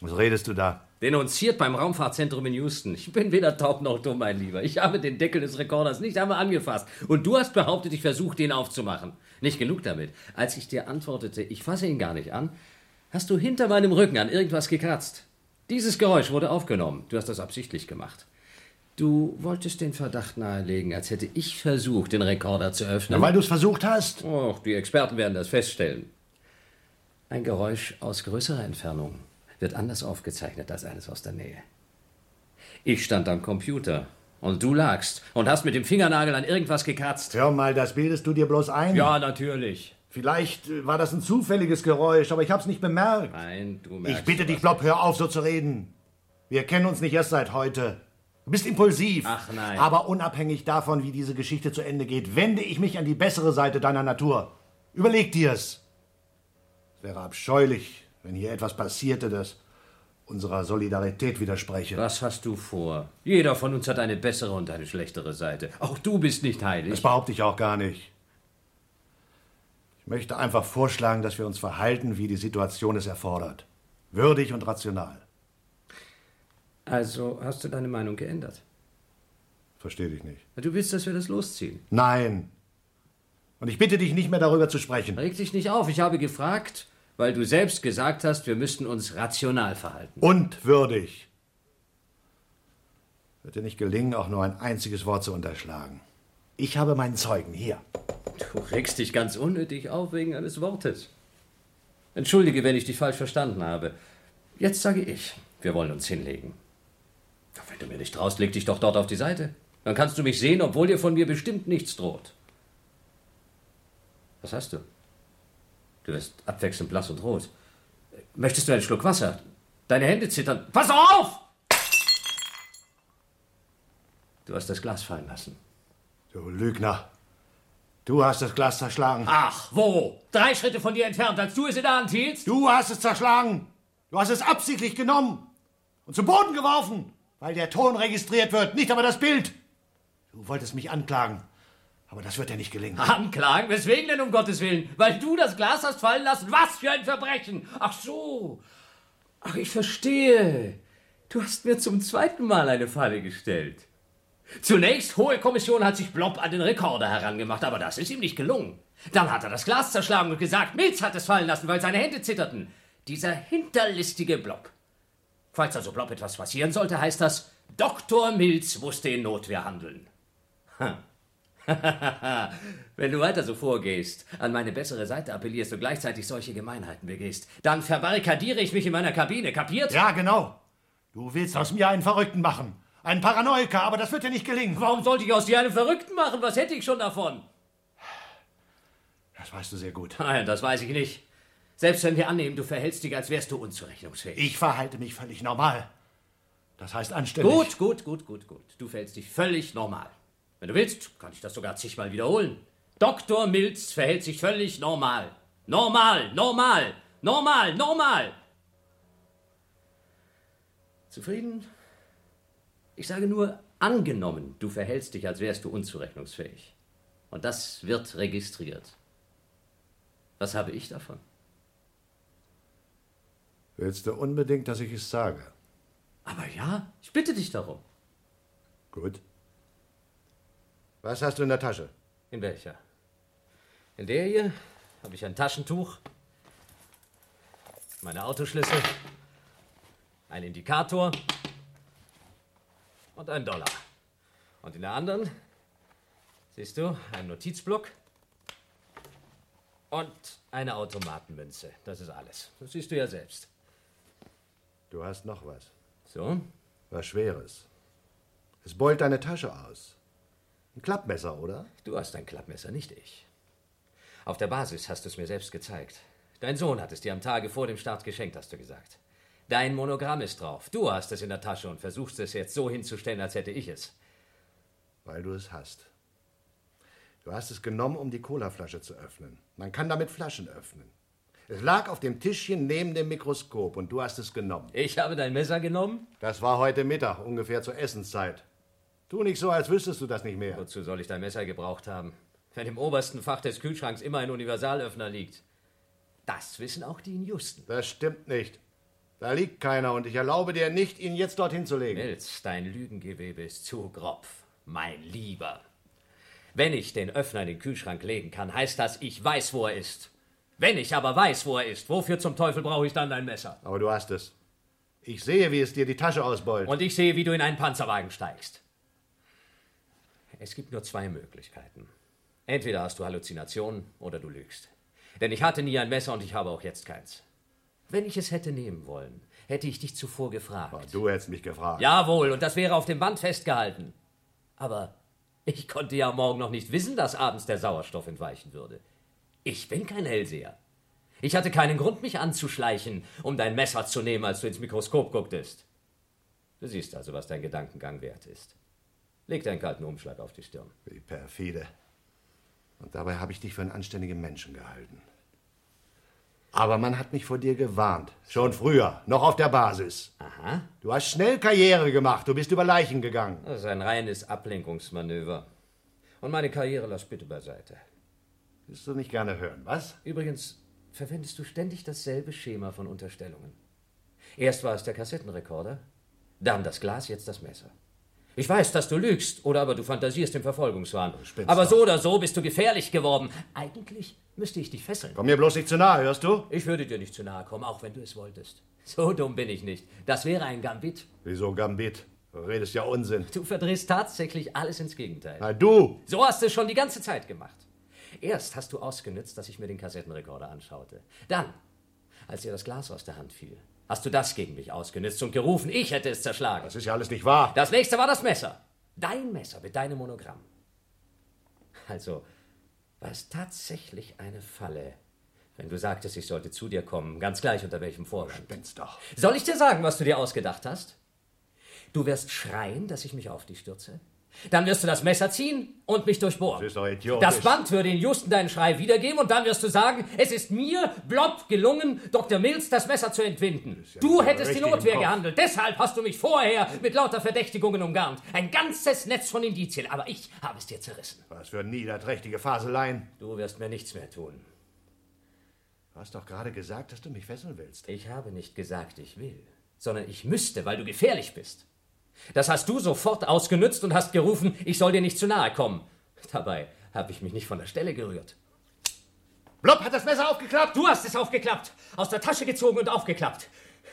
Was redest du da? Denunziert beim Raumfahrtzentrum in Houston. Ich bin weder taub noch dumm, mein Lieber. Ich habe den Deckel des Rekorders nicht einmal angefasst. Und du hast behauptet, ich versuche, den aufzumachen. Nicht genug damit. Als ich dir antwortete, ich fasse ihn gar nicht an, hast du hinter meinem Rücken an irgendwas gekratzt. Dieses Geräusch wurde aufgenommen. Du hast das absichtlich gemacht. Du wolltest den Verdacht nahelegen, als hätte ich versucht, den Rekorder zu öffnen. Ja, weil du es versucht hast. Och, die Experten werden das feststellen. Ein Geräusch aus größerer Entfernung wird anders aufgezeichnet als eines aus der Nähe. Ich stand am Computer und du lagst und hast mit dem Fingernagel an irgendwas gekratzt. Hör mal, das bildest du dir bloß ein. Ja, natürlich. Vielleicht war das ein zufälliges Geräusch, aber ich hab's nicht bemerkt. Nein, du merkst. Ich bitte dich, Blob, hör auf, so zu reden. Wir kennen uns nicht erst seit heute. Du bist impulsiv. Ach nein. Aber unabhängig davon, wie diese Geschichte zu Ende geht, wende ich mich an die bessere Seite deiner Natur. Überleg dir's. Es wäre abscheulich, wenn hier etwas passierte, das unserer Solidarität widerspräche. Was hast du vor? Jeder von uns hat eine bessere und eine schlechtere Seite. Auch du bist nicht heilig. Das behaupte ich auch gar nicht. Ich möchte einfach vorschlagen, dass wir uns verhalten, wie die Situation es erfordert. Würdig und rational. Also hast du deine Meinung geändert? Verstehe dich nicht. Du willst, dass wir das losziehen? Nein. Und ich bitte dich, nicht mehr darüber zu sprechen. Reg dich nicht auf. Ich habe gefragt, weil du selbst gesagt hast, wir müssten uns rational verhalten. Und würdig. Wird dir nicht gelingen, auch nur ein einziges Wort zu unterschlagen. Ich habe meinen Zeugen hier. Du regst dich ganz unnötig auf wegen eines Wortes. Entschuldige, wenn ich dich falsch verstanden habe. Jetzt sage ich, wir wollen uns hinlegen. Wenn du mir nicht traust, leg dich doch dort auf die Seite. Dann kannst du mich sehen, obwohl dir von mir bestimmt nichts droht. Was hast du? Du wirst abwechselnd blass und rot. Möchtest du einen Schluck Wasser? Deine Hände zittern. Pass auf! Du hast das Glas fallen lassen. Du Lügner. Du hast das Glas zerschlagen. Ach, wo? Drei Schritte von dir entfernt, als du es in der Hand hielst? Du hast es zerschlagen. Du hast es absichtlich genommen und zu Boden geworfen, weil der Ton registriert wird, nicht aber das Bild. Du wolltest mich anklagen, aber das wird dir nicht gelingen. Anklagen? Weswegen denn, um Gottes Willen? Weil du das Glas hast fallen lassen? Was für ein Verbrechen! Ach so. Ach, ich verstehe. Du hast mir zum zweiten Mal eine Falle gestellt. Zunächst, Hohe Kommission hat sich Blob an den Rekorder herangemacht, aber das ist ihm nicht gelungen. Dann hat er das Glas zerschlagen und gesagt, Mills hat es fallen lassen, weil seine Hände zitterten. Dieser hinterlistige Blob. Falls also Blob etwas passieren sollte, heißt das, Doktor Mills wusste in Notwehr handeln. Ha. Wenn du weiter so vorgehst, an meine bessere Seite appellierst und gleichzeitig solche Gemeinheiten begehst, dann verbarrikadiere ich mich in meiner Kabine, kapiert? Ja, genau. Du willst aus mir einen Verrückten machen. Ein Paranoiker, aber das wird dir nicht gelingen. Warum sollte ich aus dir einen Verrückten machen? Was hätte ich schon davon? Das weißt du sehr gut. Nein, das weiß ich nicht. Selbst wenn wir annehmen, du verhältst dich, als wärst du unzurechnungsfähig. Ich verhalte mich völlig normal. Das heißt anständig. Gut, gut, gut, gut, gut. Du verhältst dich völlig normal. Wenn du willst, kann ich das sogar zigmal wiederholen. Doktor Mills verhält sich völlig normal. Normal, normal, normal, normal. Zufrieden? Ich sage nur, angenommen, du verhältst dich, als wärst du unzurechnungsfähig. Und das wird registriert. Was habe ich davon? Willst du unbedingt, dass ich es sage? Aber ja, ich bitte dich darum. Gut. Was hast du in der Tasche? In welcher? In der hier habe ich ein Taschentuch, meine Autoschlüssel, einen Indikator und einen Dollar. Und in der anderen, siehst du, einen Notizblock und eine Automatenmünze. Das ist alles. Das siehst du ja selbst. Du hast noch was. So? Was Schweres. Es beult deine Tasche aus. Ein Klappmesser, oder? Du hast ein Klappmesser, nicht ich. Auf der Basis hast du es mir selbst gezeigt. Dein Sohn hat es dir am Tage vor dem Start geschenkt, hast du gesagt. Dein Monogramm ist drauf. Du hast es in der Tasche und versuchst es jetzt so hinzustellen, als hätte ich es. Weil du es hast. Du hast es genommen, um die Colaflasche zu öffnen. Man kann damit Flaschen öffnen. Es lag auf dem Tischchen neben dem Mikroskop und du hast es genommen. Ich habe dein Messer genommen? Das war heute Mittag, ungefähr zur Essenszeit. Tu nicht so, als wüsstest du das nicht mehr. Wozu soll ich dein Messer gebraucht haben, wenn im obersten Fach des Kühlschranks immer ein Universalöffner liegt? Das wissen auch die in Houston. Das stimmt nicht. Da liegt keiner und ich erlaube dir nicht, ihn jetzt dorthin zu legen. Mills, dein Lügengewebe ist zu grob, mein Lieber. Wenn ich den Öffner in den Kühlschrank legen kann, heißt das, ich weiß, wo er ist. Wenn ich aber weiß, wo er ist, wofür zum Teufel brauche ich dann dein Messer? Aber du hast es. Ich sehe, wie es dir die Tasche ausbeult. Und ich sehe, wie du in einen Panzerwagen steigst. Es gibt nur zwei Möglichkeiten. Entweder hast du Halluzinationen oder du lügst. Denn ich hatte nie ein Messer und ich habe auch jetzt keins. Wenn ich es hätte nehmen wollen, hätte ich dich zuvor gefragt. Oh, du hättest mich gefragt. Jawohl, und das wäre auf dem Band festgehalten. Aber ich konnte ja morgen noch nicht wissen, dass abends der Sauerstoff entweichen würde. Ich bin kein Hellseher. Ich hatte keinen Grund, mich anzuschleichen, um dein Messer zu nehmen, als du ins Mikroskop gucktest. Du siehst also, was dein Gedankengang wert ist. Leg dir einen kalten Umschlag auf die Stirn. Wie perfide. Und dabei habe ich dich für einen anständigen Menschen gehalten. Aber man hat mich vor dir gewarnt. Schon früher, noch auf der Basis. Aha. Du hast schnell Karriere gemacht, du bist über Leichen gegangen. Das ist ein reines Ablenkungsmanöver. Und meine Karriere lass bitte beiseite. Willst du nicht gerne hören, was? Übrigens, verwendest du ständig dasselbe Schema von Unterstellungen. Erst war es der Kassettenrekorder, dann das Glas, jetzt das Messer. Ich weiß, dass du lügst, oder aber du fantasierst im Verfolgungswahn. Aber so oder so bist du gefährlich geworden. Eigentlich müsste ich dich fesseln. Komm mir bloß nicht zu nahe, hörst du? Ich würde dir nicht zu nahe kommen, auch wenn du es wolltest. So dumm bin ich nicht. Das wäre ein Gambit. Wieso Gambit? Du redest ja Unsinn. Du verdrehst tatsächlich alles ins Gegenteil. Na du! So hast du es schon die ganze Zeit gemacht. Erst hast du ausgenützt, dass ich mir den Kassettenrekorder anschaute. Dann, als dir das Glas aus der Hand fiel, hast du das gegen mich ausgenützt und gerufen, ich hätte es zerschlagen. Das ist ja alles nicht wahr. Das nächste war das Messer. Dein Messer mit deinem Monogramm. Also war es tatsächlich eine Falle, wenn du sagtest, ich sollte zu dir kommen, ganz gleich unter welchem Vorwand. Spinnst doch. Soll ich dir sagen, was du dir ausgedacht hast? Du wirst schreien, dass ich mich auf dich stürze. Dann wirst du das Messer ziehen und mich durchbohren. Das ist doch idiotisch. Das Band würde in Houston deinen Schrei wiedergeben und dann wirst du sagen, es ist mir, Blob, gelungen, Doktor Mills das Messer zu entwinden. Ja, du hättest die Notwehr gehandelt. Deshalb hast du mich vorher mit lauter Verdächtigungen umgarnt. Ein ganzes Netz von Indizien, aber ich habe es dir zerrissen. Was für niederträchtige Faseleien. Du wirst mir nichts mehr tun. Du hast doch gerade gesagt, dass du mich fesseln willst. Ich habe nicht gesagt, ich will, sondern ich müsste, weil du gefährlich bist. Das hast du sofort ausgenützt und hast gerufen, ich soll dir nicht zu nahe kommen. Dabei habe ich mich nicht von der Stelle gerührt. Blob hat das Messer aufgeklappt. Du hast es aufgeklappt. Aus der Tasche gezogen und aufgeklappt.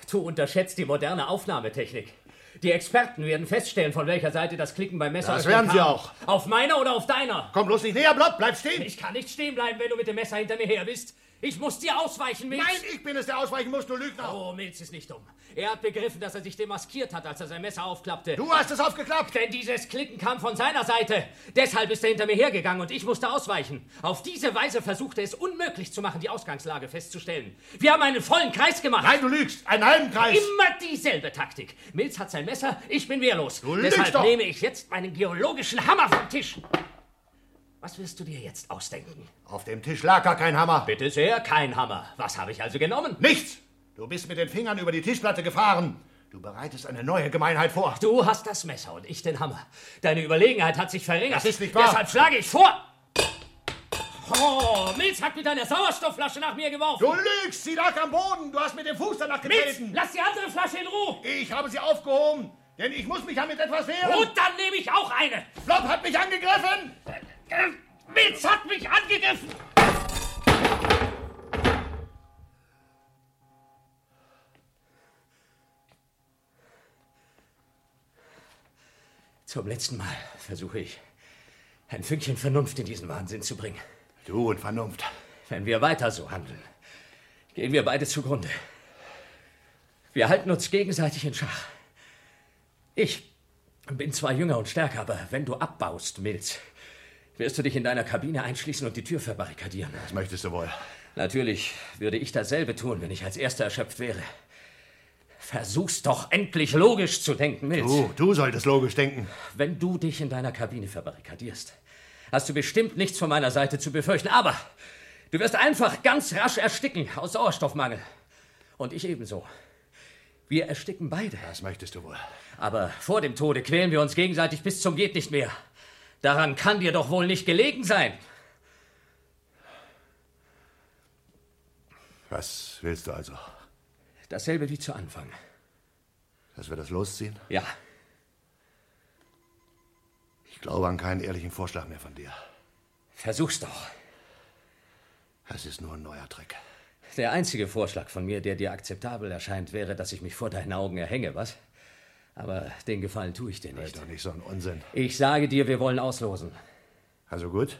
Du unterschätzt die moderne Aufnahmetechnik. Die Experten werden feststellen, von welcher Seite das Klicken beim Messer... Das werden sie auch. Auf meiner oder auf deiner? Komm bloß nicht näher, Blob. Bleib stehen. Ich kann nicht stehen bleiben, wenn du mit dem Messer hinter mir her bist. Ich muss dir ausweichen, Mills. Nein, ich bin es, der ausweichen muss, du Lügner. Oh, Mills ist nicht dumm. Er hat begriffen, dass er sich demaskiert hat, als er sein Messer aufklappte. Du hast es aufgeklappt. Denn dieses Klicken kam von seiner Seite. Deshalb ist er hinter mir hergegangen und ich musste ausweichen. Auf diese Weise versuchte er es unmöglich zu machen, die Ausgangslage festzustellen. Wir haben einen vollen Kreis gemacht. Nein, du lügst. Einen halben Kreis. Immer dieselbe Taktik. Mills hat sein Messer, ich bin wehrlos. Du lügst doch. Deshalb nehme ich jetzt meinen geologischen Hammer vom Tisch. Was wirst du dir jetzt ausdenken? Auf dem Tisch lag gar kein Hammer. Bitte sehr, kein Hammer. Was habe ich also genommen? Nichts! Du bist mit den Fingern über die Tischplatte gefahren. Du bereitest eine neue Gemeinheit vor. Du hast das Messer und ich den Hammer. Deine Überlegenheit hat sich verringert. Das ist nicht wahr. Deshalb schlage ich vor. Oh, Mills hat mit deiner Sauerstoffflasche nach mir geworfen. Du lügst, sie lag am Boden. Du hast mit dem Fuß danach getreten. Mills, lass die andere Flasche in Ruhe. Ich habe sie aufgehoben, denn ich muss mich ja mit etwas wehren. Gut, dann nehme ich auch eine. Blob hat mich angegriffen. Mills hat mich angegriffen! Zum letzten Mal versuche ich, ein Fünkchen Vernunft in diesen Wahnsinn zu bringen. Du und Vernunft. Wenn wir weiter so handeln, gehen wir beide zugrunde. Wir halten uns gegenseitig in Schach. Ich bin zwar jünger und stärker, aber wenn du abbaust, Mills... wirst du dich in deiner Kabine einschließen und die Tür verbarrikadieren? Das möchtest du wohl. Natürlich würde ich dasselbe tun, wenn ich als Erster erschöpft wäre. Versuch's doch endlich logisch zu denken, Mills. Du, du solltest logisch denken. Wenn du dich in deiner Kabine verbarrikadierst, hast du bestimmt nichts von meiner Seite zu befürchten. Aber du wirst einfach ganz rasch ersticken aus Sauerstoffmangel. Und ich ebenso. Wir ersticken beide. Das möchtest du wohl. Aber vor dem Tode quälen wir uns gegenseitig bis zum Geht nicht mehr. Daran kann dir doch wohl nicht gelegen sein. Was willst du also? Dasselbe wie zu Anfang. Dass wir das losziehen? Ja. Ich glaube an keinen ehrlichen Vorschlag mehr von dir. Versuch's doch. Es ist nur ein neuer Trick. Der einzige Vorschlag von mir, der dir akzeptabel erscheint, wäre, dass ich mich vor deinen Augen erhänge, was? Aber den Gefallen tue ich dir nicht. Das ist doch nicht so ein Unsinn. Ich sage dir, wir wollen auslosen. Also gut.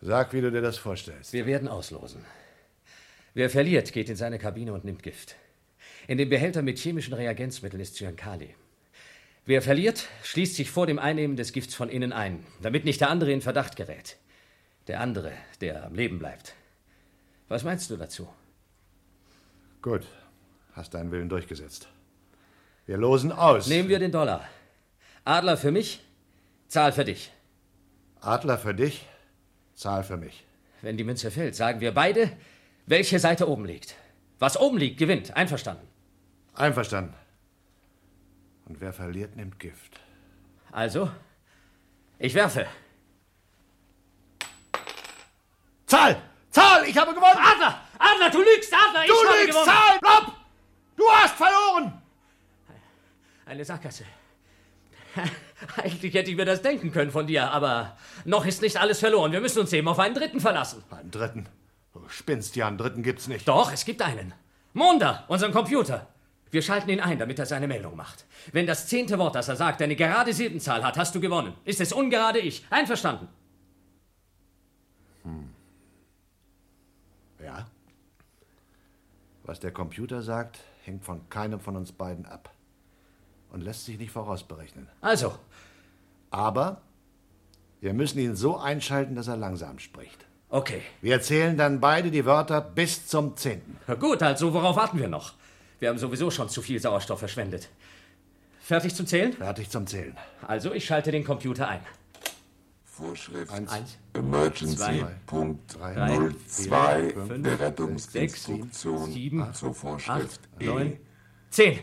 Sag, wie du dir das vorstellst. Wir werden auslosen. Wer verliert, geht in seine Kabine und nimmt Gift. In dem Behälter mit chemischen Reagenzmitteln ist Zyankali. Wer verliert, schließt sich vor dem Einnehmen des Gifts von innen ein, damit nicht der andere in Verdacht gerät. Der andere, der am Leben bleibt. Was meinst du dazu? Gut. Hast deinen Willen durchgesetzt. Wir losen aus. Nehmen wir den Dollar. Adler für mich, Zahl für dich. Adler für dich, Zahl für mich. Wenn die Münze fällt, sagen wir beide, welche Seite oben liegt. Was oben liegt, gewinnt. Einverstanden? Einverstanden. Und wer verliert, nimmt Gift. Also, ich werfe. Zahl! Zahl! Ich habe gewonnen! Adler! Adler, du lügst! Adler, ich habe gewonnen! Du lügst! Zahl! Blob! Du hast verloren! Eine Sackgasse. Eigentlich hätte ich mir das denken können von dir, aber noch ist nicht alles verloren. Wir müssen uns eben auf einen Dritten verlassen. Einen Dritten? Du spinnst ja, einen Dritten gibt's nicht. Doch, es gibt einen. Monda, unseren Computer. Wir schalten ihn ein, damit er seine Meldung macht. Wenn das zehnte Wort, das er sagt, eine gerade Silbenzahl hat, hast du gewonnen. Ist es ungerade, ich. Einverstanden? Hm. Ja? Was der Computer sagt, hängt von keinem von uns beiden ab. Und lässt sich nicht vorausberechnen. Also. Aber wir müssen ihn so einschalten, dass er langsam spricht. Okay. Wir zählen dann beide die Wörter bis zum zehnten. Gut, also worauf warten wir noch? Wir haben sowieso schon zu viel Sauerstoff verschwendet. Fertig zum Zählen? Fertig zum Zählen. Also, ich schalte den Computer ein. Vorschrift eins, Emergency.null zwei der Rettungsinstruktion zur Vorschrift E zehn.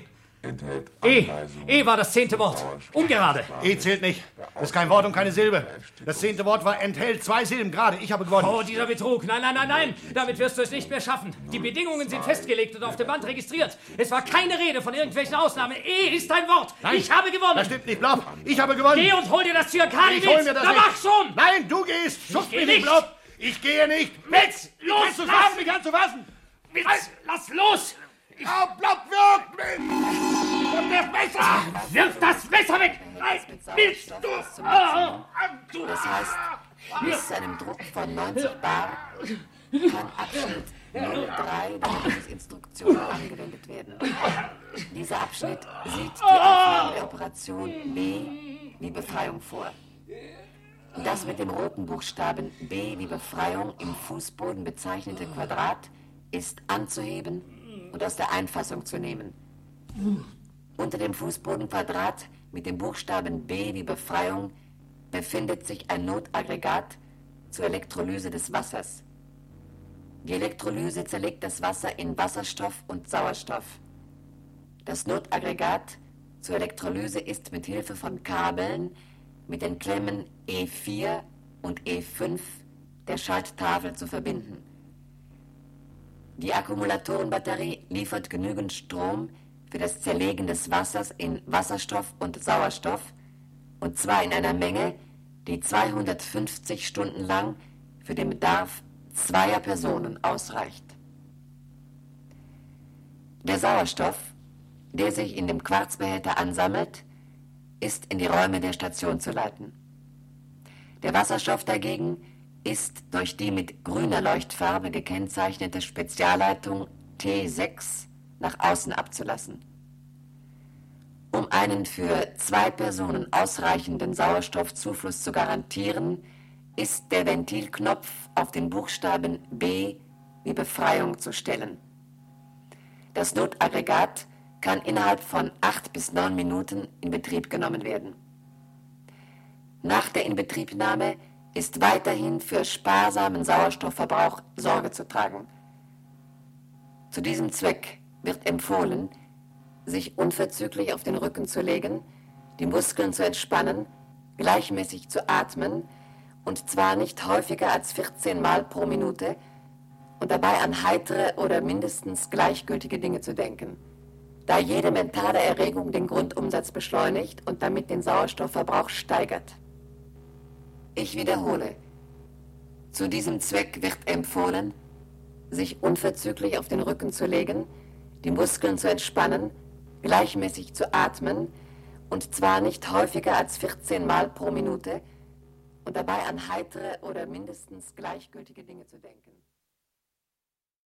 E. E war das zehnte Wort. Ungerade. E zählt nicht. Das ist kein Wort und keine Silbe. Das zehnte Wort war enthält zwei Silben gerade. Ich habe gewonnen. Oh, dieser Betrug. Nein, nein, nein, nein. Damit wirst du es nicht mehr schaffen. Die Bedingungen sind festgelegt und auf dem Band registriert. Es war keine Rede von irgendwelchen Ausnahmen. E ist ein Wort. Nein. Ich habe gewonnen. Das stimmt nicht, Blob. Ich habe gewonnen. Geh und hol dir das Zyankali. Ich hol mir das. Da mach schon. Nein, du gehst. Schubst mich nicht, Blob. Ich gehe nicht. Mitz, los, lass zusammen, mich anzufassen. Mitz, lass los. Ich oh, Blob, wirf! Und wirf Messer! Wirf das Messer weg! Willst du? du? Das heißt, bis einem Druck von neunzig Bar kann Abschnitt null drei der Instruktion angewendet werden. Dieser Abschnitt sieht die Aufnahme der Operation B wie Befreiung vor. Das mit dem roten Buchstaben B wie Befreiung im Fußboden bezeichnete Quadrat ist anzuheben und aus der Einfassung zu nehmen. Unter dem Fußbodenquadrat mit dem Buchstaben B wie Befreiung befindet sich ein Notaggregat zur Elektrolyse des Wassers. Die Elektrolyse zerlegt das Wasser in Wasserstoff und Sauerstoff. Das Notaggregat zur Elektrolyse ist mit Hilfe von Kabeln mit den Klemmen E vier und E fünf der Schalttafel zu verbinden. Die Akkumulatorenbatterie liefert genügend Strom für das Zerlegen des Wassers in Wasserstoff und Sauerstoff, und zwar in einer Menge, die zweihundertfünfzig Stunden lang für den Bedarf zweier Personen ausreicht. Der Sauerstoff, der sich in dem Quarzbehälter ansammelt, ist in die Räume der Station zu leiten. Der Wasserstoff dagegen ist durch die mit grüner Leuchtfarbe gekennzeichnete Spezialleitung T sechs nach außen abzulassen. Um einen für zwei Personen ausreichenden Sauerstoffzufluss zu garantieren, ist der Ventilknopf auf den Buchstaben B wie Befreiung zu stellen. Das Notaggregat kann innerhalb von acht bis neun Minuten in Betrieb genommen werden. Nach der Inbetriebnahme ist weiterhin für sparsamen Sauerstoffverbrauch Sorge zu tragen. Zu diesem Zweck wird empfohlen, sich unverzüglich auf den Rücken zu legen, die Muskeln zu entspannen, gleichmäßig zu atmen, und zwar nicht häufiger als vierzehn Mal pro Minute, und dabei an heitere oder mindestens gleichgültige Dinge zu denken, da jede mentale Erregung den Grundumsatz beschleunigt und damit den Sauerstoffverbrauch steigert. Ich wiederhole, zu diesem Zweck wird empfohlen, sich unverzüglich auf den Rücken zu legen, die Muskeln zu entspannen, gleichmäßig zu atmen, und zwar nicht häufiger als vierzehn Mal pro Minute, und dabei an heitere oder mindestens gleichgültige Dinge zu denken.